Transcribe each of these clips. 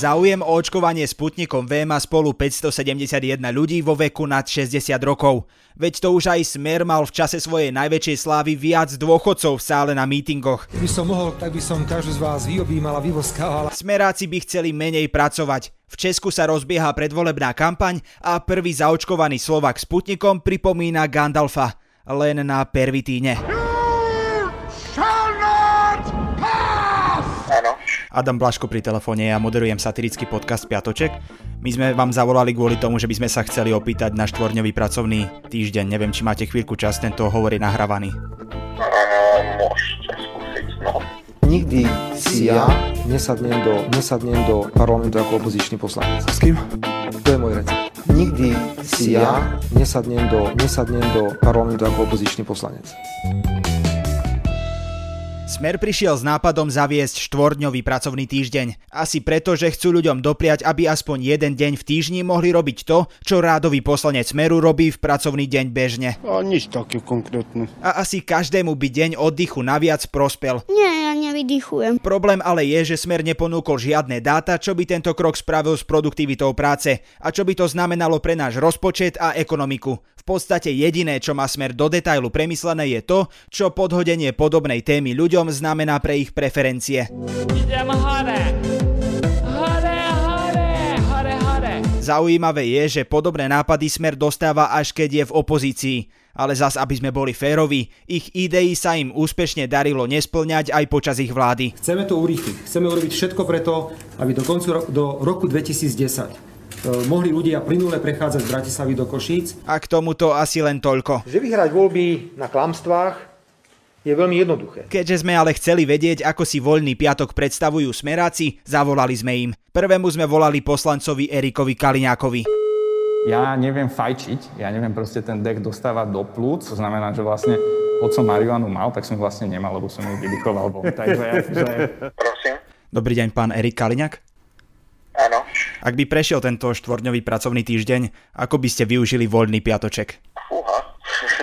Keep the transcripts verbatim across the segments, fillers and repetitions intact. Záujem o očkovanie Sputnikom V má spolu päťstosedemdesiatjeden ľudí vo veku nad šesťdesiat rokov. Veď to už aj Smer mal v čase svojej najväčšej slávy viac dôchodcov v sále na mítingoch. Keby som mohol, tak by som každú z vás vyobímal a vyvoskávala. Smeráci by chceli menej pracovať. V Česku sa rozbieha predvolebná kampaň a prvý zaočkovaný Slovák Sputnikom pripomína Gandalfa. Len na pervitíne. Adam Blažko pri telefóne, ja moderujem satirický podcast Piatoček. My sme vám zavolali kvôli tomu, že by sme sa chceli opýtať na štvorňový pracovný týždeň. Neviem, či máte chvíľku čas, tento hovor je nahrávaný. Môžete skúsiť, no. Nikdy si ja nesadnem do, nesadnem do parlamentu ako opozičný poslanec. S kým? To je môj recept. Nikdy si ja nesadnem do, nesadnem do parlamentu ako opozičný poslanec. Smer prišiel s nápadom zaviesť štvordňový pracovný týždeň. Asi preto, že chcú ľuďom dopriať, aby aspoň jeden deň v týždni mohli robiť to, čo rádový poslanec Smeru robí v pracovný deň bežne. A nič také konkrétne. A asi každému by deň oddychu naviac prospel. Nie, ja nevydychujem. Problém ale je, že Smer neponúkol žiadne dáta, čo by tento krok spravil s produktivitou práce a čo by to znamenalo pre náš rozpočet a ekonomiku. V podstate jediné, čo má Smer do detailu premyslené, je to, čo podhodenie podobnej témy ľuďom znamená pre ich preferencie. Idem hore. Hore, hore, hore, hore. Zaujímavé je, že podobné nápady Smer dostáva, až keď je v opozícii. Ale zas, aby sme boli féroví, ich idei sa im úspešne darilo nesplňať aj počas ich vlády. Chceme to urýchliť. Chceme urobiť všetko preto, aby do koncu ro- do roku dvetisícdesať mohli ľudia plynule prechádzať z Bratislavy do Košíc. A k tomuto asi len toľko. Že vyhrať voľby na klamstvách je veľmi jednoduché. Keďže sme ale chceli vedieť, ako si voľný piatok predstavujú smeráci, zavolali sme im. Prvému sme volali poslancovi Erikovi Kaliňákovi. Ja neviem fajčiť, ja neviem proste ten dek dostávať do plúc, to znamená, že vlastne od som marihuanu mal, tak som vlastne nemal, lebo som ju vydychoval von. Takže ja... Že... Prosím. Dobrý deň, pán Erik Kaliňák. Áno. Ak by prešiel tento štvordňový pracovný týždeň, ako by ste využili voľný piatoček? Fúha.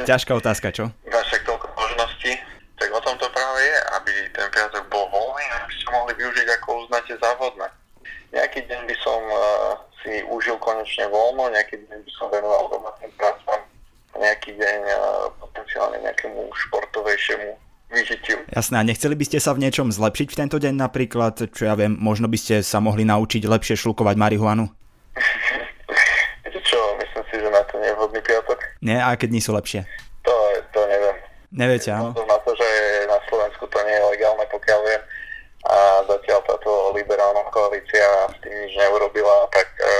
Ťažká otázka, čo? Závodné. Nejaký deň by som uh, si užil konečne voľno, nejaký deň by som venoval domácim prácam, nejaký deň uh, potenciálne nejakému športovejšiemu vyžitiu. Jasné, a nechceli by ste sa v niečom zlepšiť v tento deň napríklad? Čo ja viem, možno by ste sa mohli naučiť lepšie šľukovať marihuanu? Viete čo, myslím si, že na to nie je vhodný piatok. Nie, a keď nie sú lepšie? To, to neviem. Neviete, áno? Na to, že na Slovensku to nie je legálne, pokiaľ viem. A zatiaľ táto liberálna koalícia s tým nič neurobila, tak e,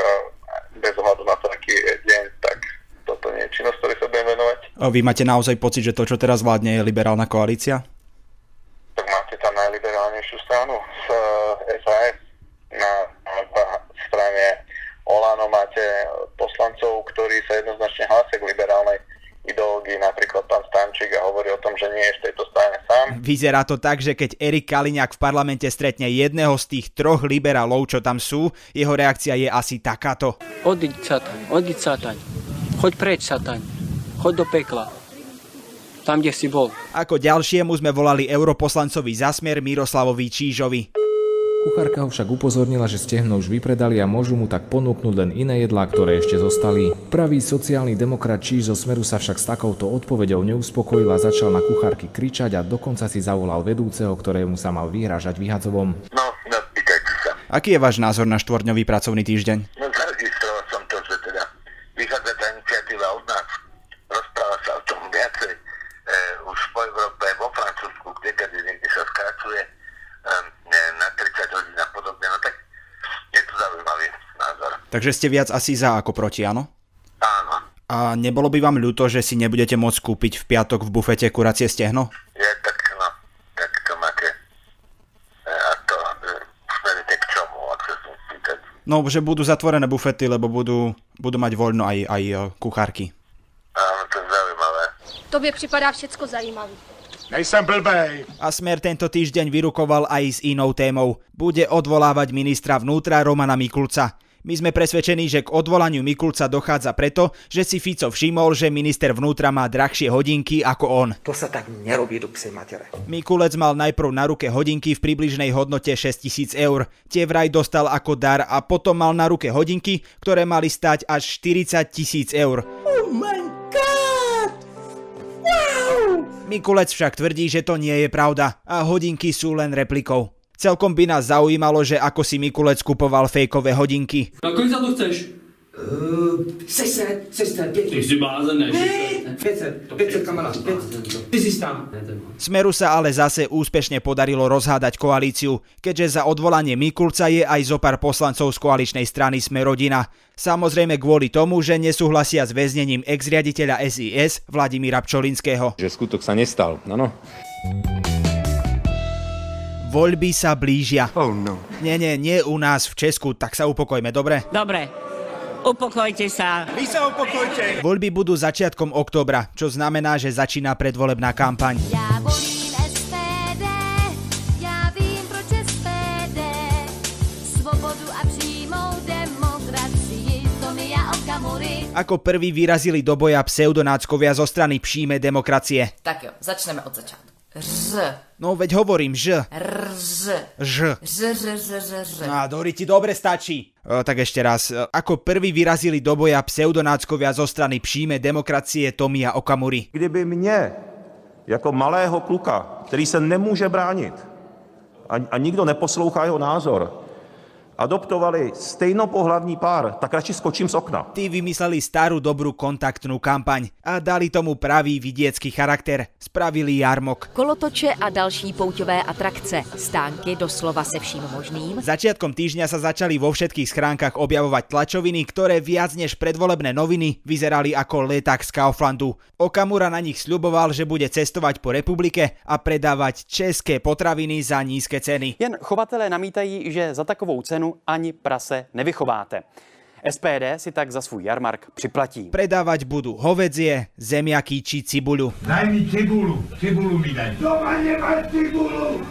bez ohľadu na to, aký je deň, tak toto nie je činnosť, ktorý sa budem venovať. A vy máte naozaj pocit, že to, čo teraz vládne, je liberálna koalícia? Tak máte tam najliberálnejšiu stranu z es a es. Na, na strane OLANO máte poslancov, ktorí sa jednoznačne hlásia k liberálnej ideológii, napríklad pán Stančík, a hovorí o tom, že nie je v tejto strane sám. Vyzerá to tak, že keď Erik Kaliňák v parlamente stretne jedného z tých troch liberálov, čo tam sú, jeho reakcia je asi takáto. Odiď, satan, odiď, satan, choď preč, satan, choď do pekla, tam, kde si bol. Ako ďalšiemu sme volali europoslancovi za Smer Miroslavovi Čížovi. Kuchárka ho však upozornila, že stehno už vypredali a môžu mu tak ponúknuť len iné jedlá, ktoré ešte zostali. Pravý sociálny demokrat Číž zo Smeru sa však s takouto odpoveďou neuspokojil a začal na kuchárky kričať a dokonca si zavolal vedúceho, ktorému sa mal vyhrážať vyhadzovom. No, napýtaj sa. Aký je váš názor na štvordňový pracovný týždeň? No, zaregistroval som to, že teda vychádza tá iniciatíva od nás. Rozpráva sa o tom viacej. E, už po Európe, vo Francúzsku, kde niekde sa skracuje na tridsať hodín a podobne, no tak je to zaujímavý názor. Takže ste viac asi za ako proti, áno? Áno. A nebolo by vám ľúto, že si nebudete môcť kúpiť v piatok v bufete kuracie stehno? Je, tak no, tak to máte. A to, smerite k čomu, ak sa som pýtať? No, že budú zatvorené bufety, lebo budú, budú mať voľno aj, aj kuchárky. Áno, to je zaujímavé. Tobie pripadá všetko zaujímavé. Nejsem blbej. A Smer tento týždeň vyrukoval aj s inou témou. Bude odvolávať ministra vnútra Romana Mikulca. My sme presvedčení, že k odvolaniu Mikulca dochádza preto, že si Fico všimol, že minister vnútra má drahšie hodinky ako on. To sa tak nerobí do psej matere. Mikulec mal najprv na ruke hodinky v približnej hodnote šesťtisíc eur. Tie vraj dostal ako dar a potom mal na ruke hodinky, ktoré mali stať až štyridsaťtisíc eur. Oh my God! Wow! Mikulec však tvrdí, že to nie je pravda a hodinky sú len replikou. Celkom by nás zaujímalo, že ako si Mikulec kupoval fejkové hodinky. Na koľko za to chceš? šesťdesiat, šesťdesiat, päťdesiat. Ty si blázen, ne? päťdesiat, päťdesiat, kamarát, päťdesiat. Ty si tam. Smeru sa ale zase úspešne podarilo rozhádať koalíciu, keďže za odvolanie Mikulca je aj zopár poslancov z koaličnej strany Smer-Rodina. Samozrejme kvôli tomu, že nesúhlasia s väznením ex-riaditeľa es í es Vladimíra Pčolinského. Že skutok sa nestal, áno. Voľby sa blížia. Oh no. Nie, nie, nie u nás v Česku, tak sa upokojme, dobre? Dobre, upokojte sa. Vy sa upokojte. Voľby budú začiatkom októbra, čo znamená, že začína predvolebná kampaň. Ja volím es pé dé, ja vím proč es pé dé, svobodu a přímou demokracii, Tomia Okamury. Ako prví vyrazili do boja pseudonáckovia zo strany přímej demokracie. Tak jo, začneme od začiatku. Ž. No veď hovorím, že. Rž. Ž. Ž, ž, ž, ž, ž. No a Dori, ti dobre stačí. E, tak ešte raz. E, ako prví vyrazili do boja pseudonáckovia zo strany přímé demokracie Tomia Okamury. Kdyby mě, jako malého kluka, který se nemůže bránit a, a nikdo neposlouchá jeho názor, adoptovali stejnopohlavní pár, tak radši skočím z okna. Tí vymysleli starú dobrú kontaktnú kampaň a dali tomu pravý vidiecký charakter. Spravili jarmok. Kolotoče a další pouťové atrakce. Stánky doslova se vším možným. Začiatkom týždňa sa začali vo všetkých schránkach objavovať tlačoviny, ktoré viac než predvolebné noviny vyzerali ako leták z Kauflandu. Okamura na nich sľuboval, že bude cestovať po republike a predávať české potraviny za nízke ceny. Jen chovatelé namítají, že za takovou cenu ani prase nevychováte. es pé dé si tak za svůj jarmark připlatí. Predávať budú hovedzie, zemiaky či cibuľu. Daj mi cibuľu, cibuľu mi daj. Doma nemá cibuľu,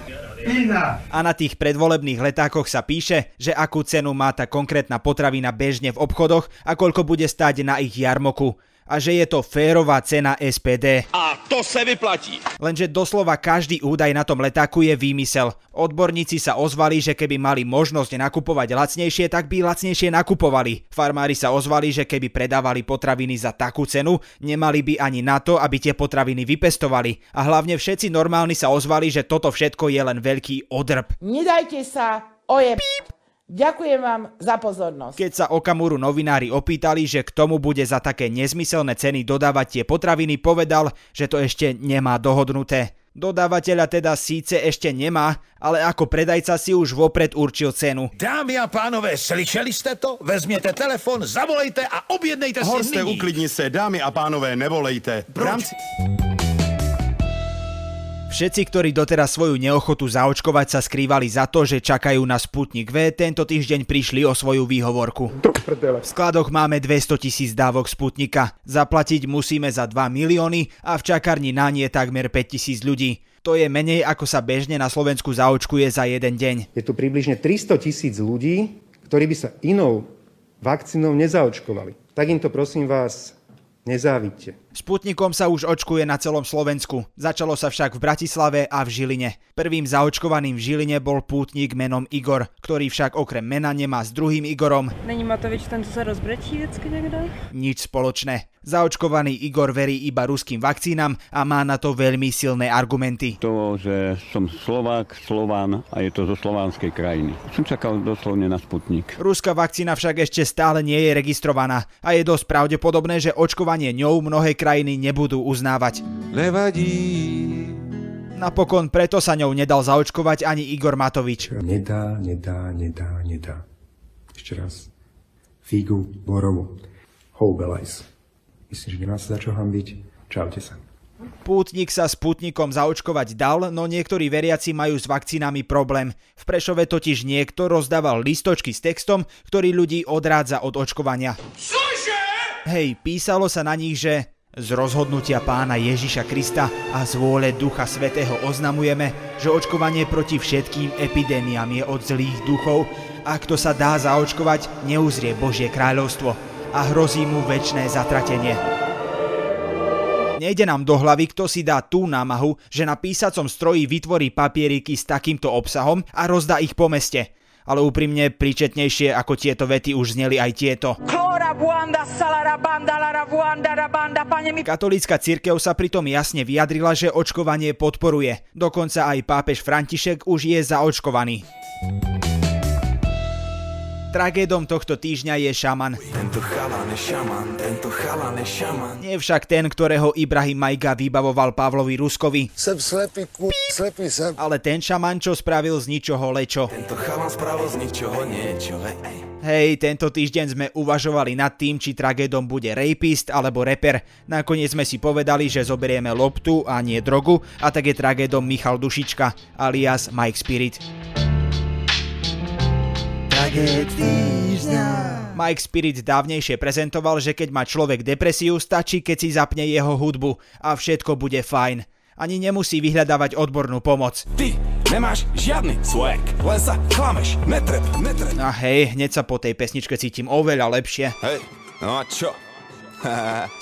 iná. A na tých predvolebných letákoch sa píše, že akú cenu má tá konkrétna potravina bežne v obchodoch a koľko bude stáť na ich jarmoku. A že je to férová cena es pé dé. A to se vyplatí. Lenže doslova každý údaj na tom letáku je výmysel. Odborníci sa ozvali, že keby mali možnosť nakupovať lacnejšie, tak by lacnejšie nakupovali. Farmári sa ozvali, že keby predávali potraviny za takú cenu, nemali by ani na to, aby tie potraviny vypestovali. A hlavne všetci normálni sa ozvali, že toto všetko je len veľký odrb. Nedajte sa ojeb... Píp. Ďakujem vám za pozornosť. Keď sa Okamuru novinári opýtali, že k tomu bude za také nezmyselné ceny dodávať tie potraviny, povedal, že to ešte nemá dohodnuté. Dodávateľa teda síce ešte nemá, ale ako predajca si už vopred určil cenu. Dámy a pánové, slyšeli ste to? Vezměte telefon, zavolejte a objednejte si nyní. Horste, uklidni se, dámy a pánové, nevolejte. Proč? Všetci, ktorí doteraz svoju neochotu zaočkovať sa skrývali za to, že čakajú na Sputnik V, tento týždeň prišli o svoju výhovorku. V skladoch máme dvestotisíc dávok Sputnika. Zaplatiť musíme za dva milióny a v čakárni na nie takmer päťtisíc ľudí. To je menej, ako sa bežne na Slovensku zaočkuje za jeden deň. Je tu približne tristotisíc ľudí, ktorí by sa inou vakcínou nezaočkovali. Tak im to prosím vás... Nezávidte. Sputnikom sa už očkuje na celom Slovensku. Začalo sa však v Bratislave a v Žiline. Prvým zaočkovaným v Žiline bol pútnik menom Igor, ktorý však okrem mena nemá s druhým Igorom. Není Matovič ten, co sa rozbrečí vždycky niekde? Nič spoločné. Zaočkovaný Igor verí iba ruským vakcínam a má na to veľmi silné argumenty. To, že som Slovák, Slován a je to zo slovanskej krajiny. Som čakal doslovne na Sputnik. Ruská vakcína však ešte stále nie je registrovaná a je dosť pravdepodobné, že očkovaný ňou mnohé krajiny nebudú uznávať. Nevadí. Napokon preto sa ňou nedal zaočkovať ani Igor Matovič. Nedá, nedá, nedá, nedá. Ešte raz. Figu, borovu. Houbelajs. Myslím, že nemá sa za čo hambiť. Čaute sa. Pútnik sa Sputnikom zaočkovať dal, no niektorí veriaci majú s vakcínami problém. V Prešove totiž niekto rozdával listočky s textom, ktorý ľudí odrádza od očkovania. Cože? Hej, písalo sa na nich, že z rozhodnutia Pána Ježiša Krista a z vôle Ducha Svätého oznamujeme, že očkovanie proti všetkým epidémiám je od zlých duchov a kto sa dá zaočkovať, neuzrie Božie kráľovstvo a hrozí mu večné zatratenie. Nejde nám do hlavy, kto si dá tú námahu, že na písacom stroji vytvorí papieriky s takýmto obsahom a rozdá ich po meste. Ale úprimne príčetnejšie ako tieto vety už zneli aj tieto. Katolícka cirkev sa pritom jasne vyjadrila, že očkovanie podporuje. Dokonca aj pápež František už je zaočkovaný. Tragédom tohto týždňa je šaman. Tento chalan je šaman, tento chalan je šaman. Nie však ten, ktorého Ibrahim Majga vybavoval Pavlovi Ruskovi. Sem slepý, ku... slepý sem. Ale ten šaman, čo spravil z ničoho lečo. Tento chalan spravil z ničoho niečo. Hej, hej. hej, tento týždeň sme uvažovali nad tým, či tragédom bude rapist alebo reper. Nakoniec sme si povedali, že zoberieme loptu a nie drogu, a tak je tragédom Michal Dušička, alias Mike Spirit. Mike Spirit dávnejšie prezentoval, že keď má človek depresiu, stačí, keď si zapne jeho hudbu a všetko bude fajn. Ani nemusí vyhľadávať odbornú pomoc. Ty nemáš žiadny swag, len sa klameš, netreb, netreb. A hej, hneď sa po tej pesničke cítim oveľa lepšie. Hej, no a čo?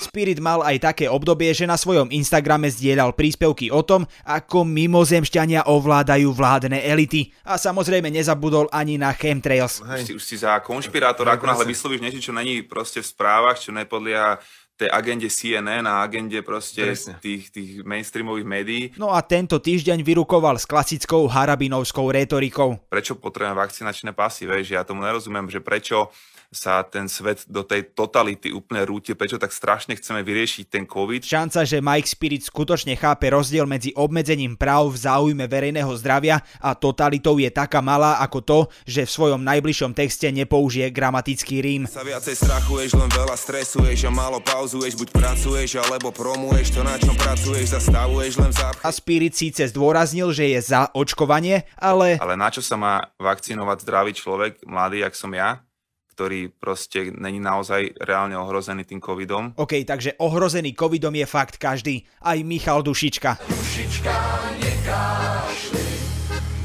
Spirit mal aj také obdobie, že na svojom Instagrame zdieľal príspevky o tom, ako mimozemšťania ovládajú vládne elity. A samozrejme nezabudol ani na chemtrails. Hej. Už si, už si za konšpirátora, ako náhle vyslovíš niečo, čo není proste v správach, čo nepodlieha tej agende C N N a agende proste tých, tých mainstreamových médií. No a tento týždeň vyrukoval s klasickou harabinovskou rétorikou. Prečo potrebujem vakcinačné pasy, vieš? Ja tomu nerozumiem, že prečo sa ten svet do tej totality úplne rúti, prečo tak strašne chceme vyriešiť ten COVID. Šanca, že Mike Spirit skutočne chápe rozdiel medzi obmedzením práv v záujme verejného zdravia a totalitou je taká malá ako to, že v svojom najbližšom texte nepoužije gramatický rým. Sa viacej strachuješ, len veľa stresuješ a málo pauz- buď pracuješ, alebo promuješ to, na čom pracuješ, zastavuješ len zápchy. A Spirit síce zdôraznil, že je za očkovanie, ale... Ale na čo sa má vakcinovať zdravý človek, mladý, jak som ja, ktorý proste není naozaj reálne ohrozený tým covidom? OK, takže ohrozený covidom je fakt každý, aj Michal Dušička. Dušička, nekašli,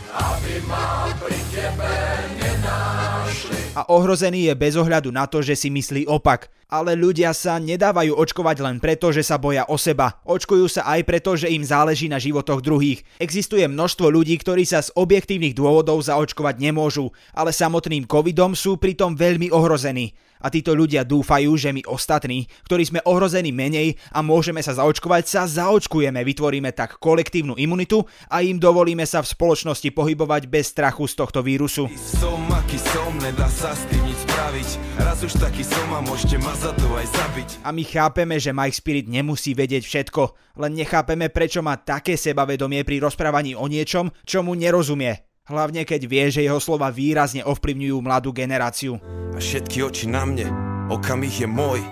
aby ma pri tebe nenašli. A ohrozený je bez ohľadu na to, že si myslí opak. Ale ľudia sa nedávajú očkovať len preto, že sa boja o seba. Očkujú sa aj preto, že im záleží na životoch druhých. Existuje množstvo ľudí, ktorí sa z objektívnych dôvodov zaočkovať nemôžu, ale samotným covidom sú pritom veľmi ohrození. A títo ľudia dúfajú, že my ostatní, ktorí sme ohrození menej a môžeme sa zaočkovať, sa zaočkujeme, vytvoríme tak kolektívnu imunitu a im dovolíme sa v spoločnosti pohybovať bez strachu z tohto vírusu. Som, aký som, nedá sa s tým nic spraviť. Raz už taký som a môžete ma za to aj zabiť. A my chápeme, že Mike Spirit nemusí vedieť všetko, len nechápeme, prečo má také sebavedomie pri rozprávaní o niečom, čo mu nerozumie. Hlavne keď vie, že jeho slova výrazne ovplyvňujú mladú generáciu. A všetky oči na mne, okamih je môj.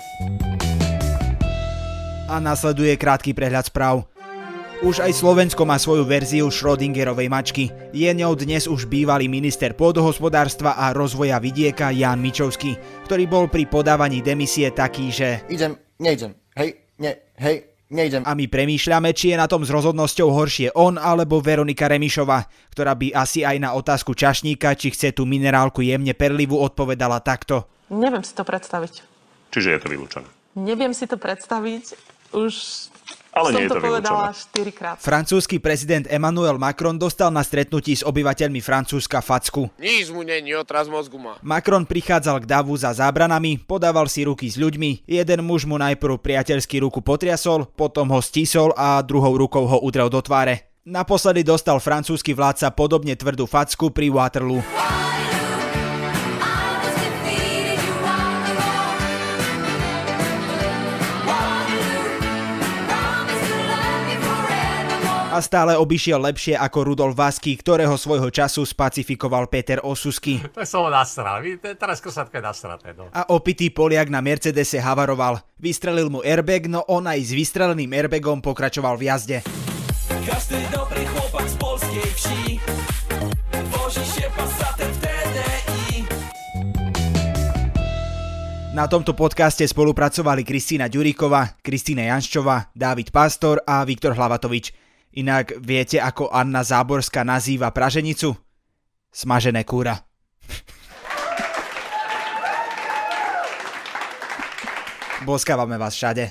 A nasleduje krátky prehľad správ. Už aj Slovensko má svoju verziu Schrödingerovej mačky. Je ňou dnes už bývalý minister pôdohospodárstva a rozvoja vidieka Jan Mičovský, ktorý bol pri podávaní demisie taký, že... Idem, nejdem, hej, ne, hej. Nejdem. A my premýšľame, či je na tom s rozhodnosťou horšie on alebo Veronika Remišová, ktorá by asi aj na otázku čašníka, či chce tú minerálku jemne perlivú, odpovedala takto. Neviem si to predstaviť. Čiže je to vylúčené? Neviem si to predstaviť, už... Ale nie je to vylúčené. Francúzsky prezident Emmanuel Macron dostal na stretnutí s obyvateľmi Francúzska facku. Nič mu není, otraz mozgu má. Macron prichádzal k davu za zábranami, podával si ruky s ľuďmi. Jeden muž mu najprv priateľsky ruku potriasol, potom ho stisol a druhou rukou ho udrel do tváre. Naposledy dostal francúzsky vládca podobne tvrdú facku pri Waterloo. A stále obišiel lepšie ako Rudolf Vaský, ktorého svojho času spacifikoval Peter Osusky. To som nasral, vidíte, teraz kosatka je nasraté. No. A opitý Poliak na Mercedese havaroval. Vystrelil mu airbag, no on aj s vystreleným airbagom pokračoval v jazde. Každý dobrý chlopak z polskej vší boží šepa sa ten té dé í. Na tomto podcaste spolupracovali Kristýna Ďuríková, Kristýna Janščová, Dávid Pastor a Viktor Hlavatovič. Inak viete, ako Anna Záborská nazýva praženicu? Smažené kúra. Boskávame vás všade.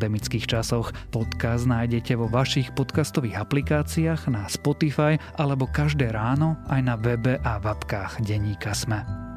pandemických časoch. Podcast nájdete vo vašich podcastových aplikáciách, na Spotify alebo každé ráno aj na webe a v apkách denníka Sme.